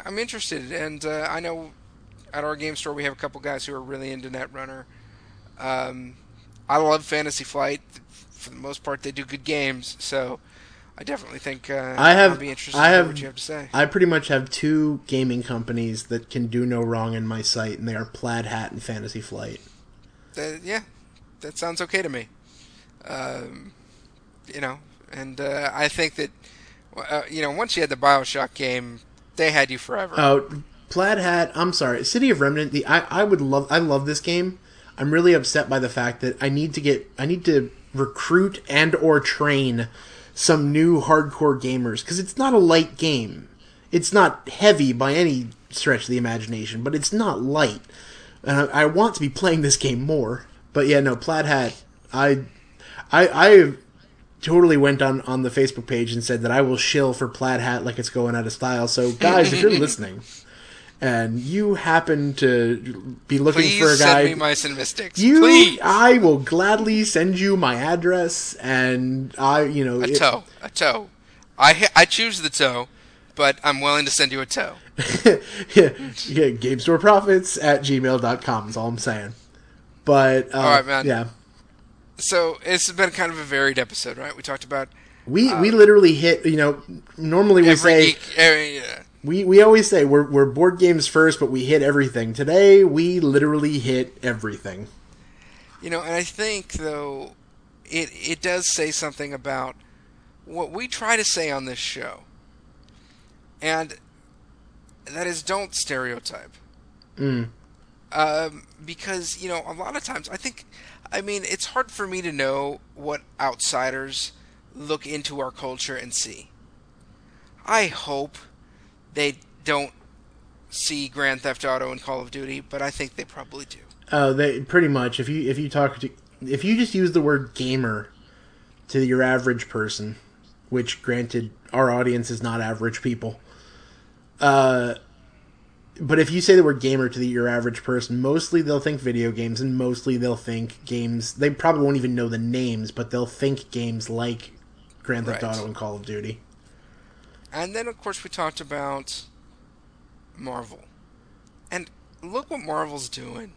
I'm interested. And I know at our game store we have a couple guys who are really into Netrunner. I love Fantasy Flight. For the most part, they do good games. So I definitely think I'll be interested in what you have to say. I pretty much have two gaming companies that can do no wrong in my sight, and they are Plaid Hat and Fantasy Flight. Yeah, that sounds okay to me. You know... And I think that, you know, once you had the BioShock game, they had you forever. Oh, Plaid Hat, I'm sorry, City of Remnant, I love this game. I'm really upset by the fact that I need to recruit and or train some new hardcore gamers. Because it's not a light game. It's not heavy by any stretch of the imagination, but it's not light. And I want to be playing this game more. But yeah, no, Plaid Hat, I totally went on the Facebook page and said that I will shill for Plaid Hat like it's going out of style. So, guys, if you're listening and you happen to be looking for a guy... Please send me my Cinemastics. Please! I will gladly send you my address and I, you know... A toe. I choose the toe, but I'm willing to send you a toe. Yeah, GameStoreProfits@gmail.com is all I'm saying. But, all right, man. Yeah. So it's been kind of a varied episode, right? We talked about we literally hit, you know, normally we say geek area. We always say we're board games first, but we hit everything. Today we literally hit everything. You know, and I think though it does say something about what we try to say on this show. And that is, don't stereotype. Because, you know, a lot of times I mean, it's hard for me to know what outsiders look into our culture and see. I hope they don't see Grand Theft Auto and Call of Duty, but I think they probably do. Oh, they pretty much. If you just use the word gamer to your average person, which granted our audience is not average people, but if you say the word gamer to your average person, mostly they'll think video games, and mostly they'll think games... They probably won't even know the names, but they'll think games like Grand Theft Auto and Call of Duty. And then, of course, we talked about Marvel. And look what Marvel's doing.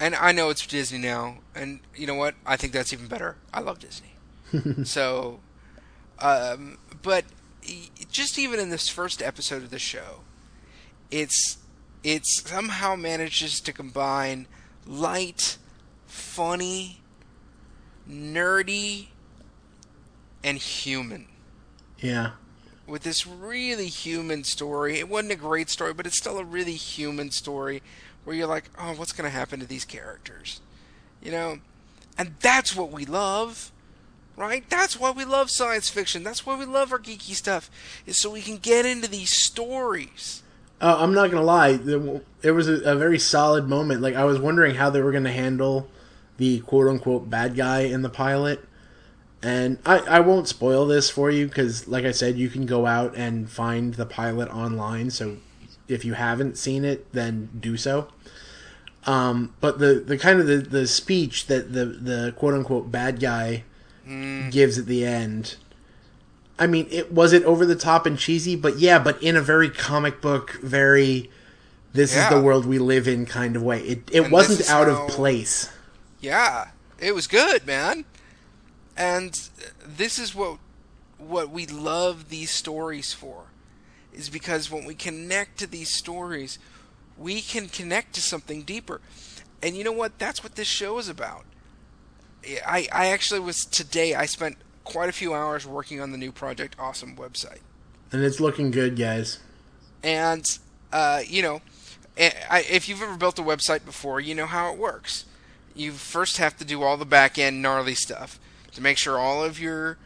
And I know it's Disney now, and you know what? I think that's even better. I love Disney. So, but just even in this first episode of the show... It's somehow manages to combine light, funny, nerdy, and human. Yeah. With this really human story. It wasn't a great story, but it's still a really human story where you're like, oh, what's going to happen to these characters? You know? And that's what we love, right? That's why we love science fiction. That's why we love our geeky stuff, is so we can get into these stories. I'm not going to lie, it was a very solid moment. Like, I was wondering how they were going to handle the quote-unquote bad guy in the pilot. And I won't spoil this for you, because, like I said, you can go out and find the pilot online. So if you haven't seen it, then do so. But the kind of the speech that the quote-unquote bad guy gives at the end... I mean, was it over the top and cheesy, but yeah, but in a very comic book, very this is the world we live in kind of way. It wasn't out of place. Yeah, it was good, man. And this is what we love these stories for, is because when we connect to these stories, we can connect to something deeper. And you know what? That's what this show is about. I actually was today. I spent quite a few hours working on the new Project Awesome website. And it's looking good, guys. And, you know, if you've ever built a website before, you know how it works. You first have to do all the back-end gnarly stuff to make sure all of your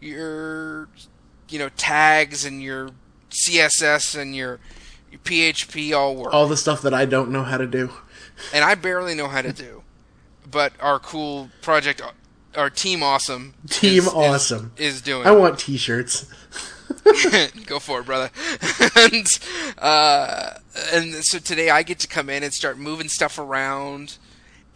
you know, tags and your CSS and your PHP all work. All the stuff that I don't know how to do. And I barely know how to do. But our cool project, our Team Awesome. Team Awesome is doing. I want t-shirts. Go for it, brother. And so today I get to come in and start moving stuff around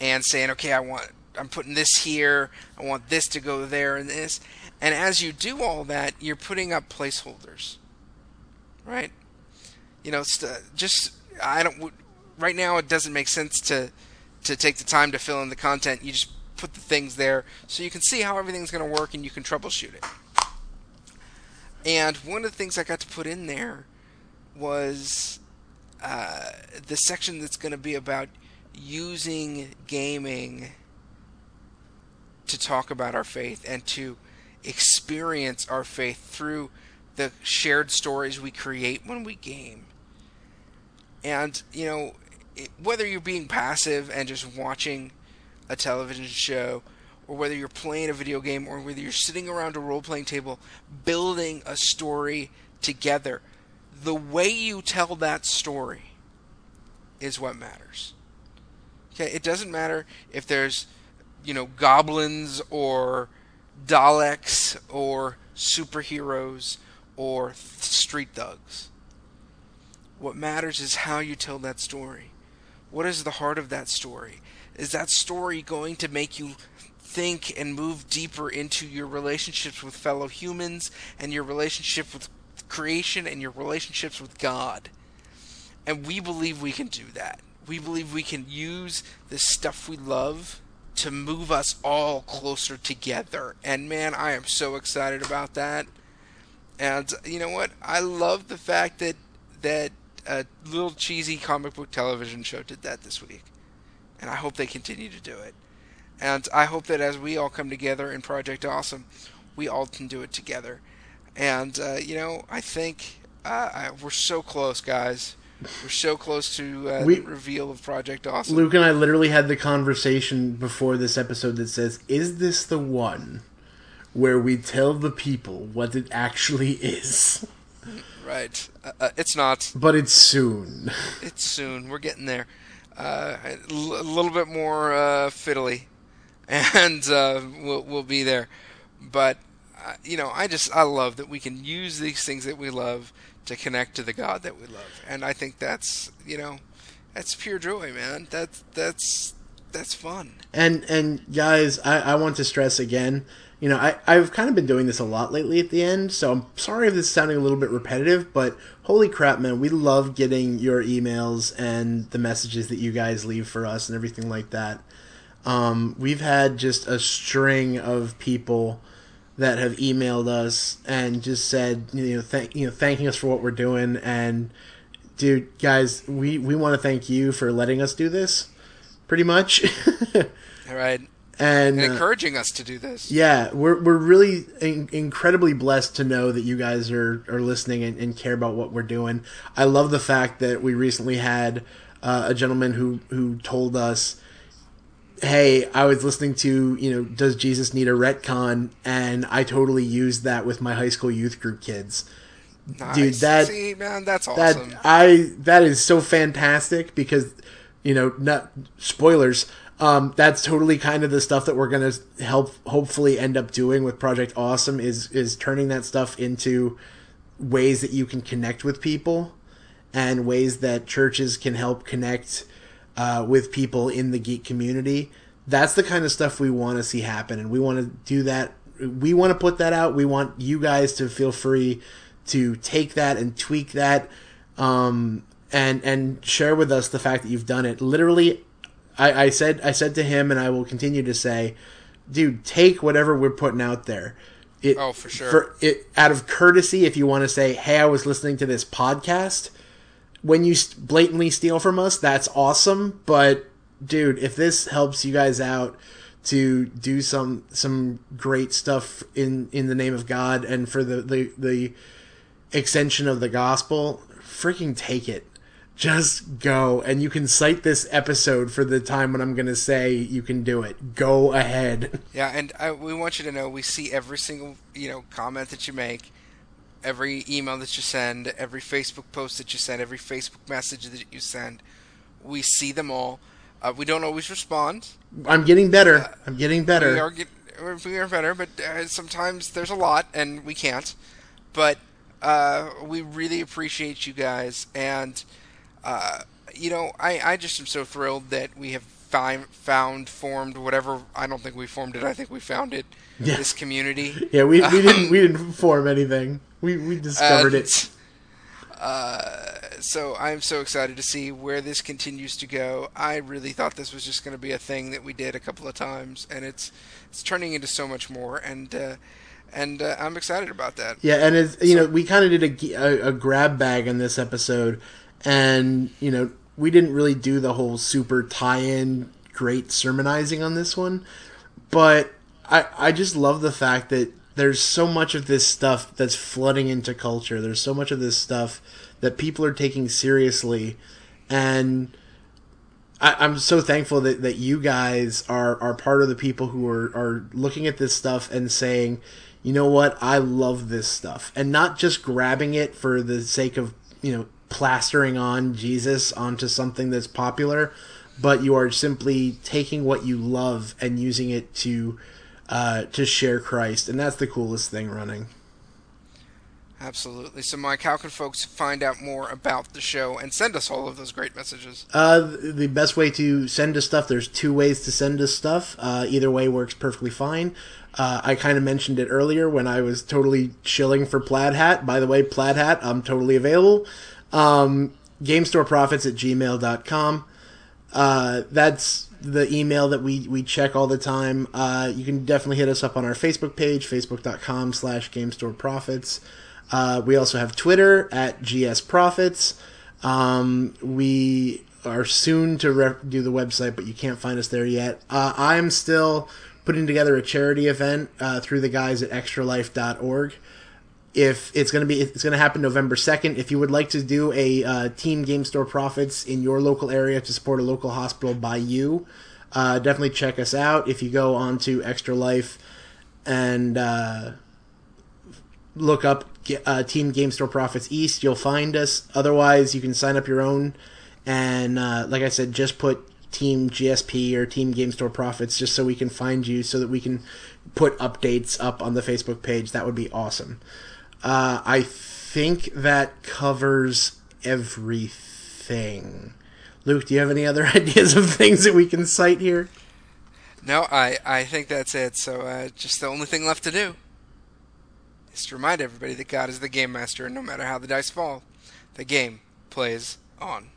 and saying, okay, I'm putting this here. I want this to go there and this. And as you do all that, you're putting up placeholders, right? You know, right now it doesn't make sense to take the time to fill in the content. You just put the things there so you can see how everything's going to work and you can troubleshoot it. And one of the things I got to put in there was the section that's going to be about using gaming to talk about our faith and to experience our faith through the shared stories we create when we game. And, you know, whether you're being passive and just watching a television show, or whether you're playing a video game, or whether you're sitting around a role-playing table building a story together, the way you tell that story is what matters. Okay, it doesn't matter if there's, you know, goblins or Daleks or superheroes or street thugs. What matters is how you tell that story. What is the heart of that story? Is that story going to make you think and move deeper into your relationships with fellow humans and your relationship with creation and your relationships with God? And we believe we can do that. We believe we can use the stuff we love to move us all closer together. And man, I am so excited about that. And you know what? I love the fact that a little cheesy comic book television show did that this week. And I hope they continue to do it. And I hope that as we all come together in Project Awesome, we all can do it together. And, you know, I think we're so close, guys. We're so close to the reveal of Project Awesome. Luke and I literally had the conversation before this episode that says, is this the one where we tell the people what it actually is? Right. It's not. But it's soon. It's soon. We're getting there. A little bit more fiddly. And we'll be there. But, you know, I love that we can use these things that we love to connect to the God that we love. And I think that's, you know, that's pure joy, man. That's fun. And guys, I want to stress again, you know, I've kind of been doing this a lot lately at the end, so I'm sorry if this is sounding a little bit repetitive, but holy crap, man, we love getting your emails and the messages that you guys leave for us and everything like that. We've had just a string of people that have emailed us and just said, you know, thanking us for what we're doing. And dude, guys, we want to thank you for letting us do this, pretty much. All right. And encouraging us to do this. Yeah, we're really incredibly blessed to know that you guys are listening and care about what we're doing. I love the fact that we recently had a gentleman who told us, hey, I was listening to, you know, Does Jesus Need a Retcon? And I totally used that with my high school youth group kids. Nice. Dude, see, man, that's awesome. That is so fantastic because, you know, not spoilers. That's totally kind of the stuff that we're going to hopefully end up doing with Project Awesome is turning that stuff into ways that you can connect with people and ways that churches can help connect with people in the geek community. That's the kind of stuff we want to see happen, and we want to do that. We want to put that out. We want you guys to feel free to take that and tweak that, and share with us the fact that you've done it. Literally, I said to him, and I will continue to say, dude, take whatever we're putting out there. Oh, for sure. Out of courtesy, if you want to say, hey, I was listening to this podcast. When you blatantly steal from us, that's awesome. But, dude, if this helps you guys out to do some great stuff in the name of God and for the extension of the gospel, freaking take it. Just go. And you can cite this episode for the time when I'm going to say you can do it. Go ahead. Yeah, and we want you to know we see every single, comment that you make, every email that you send, every Facebook post that you send, every Facebook message that you send. We see them all. We don't always respond. I'm getting better. We are better, but sometimes there's a lot and we can't. But we really appreciate you guys, and I just am so thrilled that we have formed whatever. I don't think we formed it. I think we found it. Yeah. This community. Yeah, we didn't form anything. We discovered it. So I'm so excited to see where this continues to go. I really thought this was just going to be a thing that we did a couple of times, and it's turning into so much more. And I'm excited about that. Yeah, and we kind of did a grab bag in this episode. And, we didn't really do the whole super tie-in, great sermonizing on this one. But I just love the fact that there's so much of this stuff that's flooding into culture. There's so much of this stuff that people are taking seriously. And I'm so thankful that you guys are part of the people who are looking at this stuff and saying, you know what, I love this stuff. And not just grabbing it for the sake of, plastering on Jesus onto something that's popular, but you are simply taking what you love and using it to share Christ, and that's the coolest thing running. Absolutely. So, Mike, how can folks find out more about the show and send us all of those great messages? The best way to send us stuff, there's two ways to send us stuff. Either way works perfectly fine. I kind of mentioned it earlier when I was totally shilling for Plaid Hat. By the way, Plaid Hat, I'm totally available. GameStoreProfits@gmail.com. That's the email that we check all the time. You can definitely hit us up on our Facebook page, facebook.com/GameStoreProfits. We also have Twitter @GSProfits. We are soon to do the website, but you can't find us there yet. I'm still putting together a charity event through the guys at extralife.org. If it's going to happen November 2nd. If you would like to do a Team Game Store Profits in your local area to support a local hospital by you, definitely check us out. If you go on to Extra Life and look up Team Game Store Profits East, you'll find us. Otherwise, you can sign up your own. And like I said, just put Team GSP or Team Game Store Profits just so we can find you, so that we can put updates up on the Facebook page. That would be awesome. I think that covers everything. Luke, do you have any other ideas of things that we can cite here? No, I think that's it. So just the only thing left to do is to remind everybody that God is the game master, and no matter how the dice fall, the game plays on.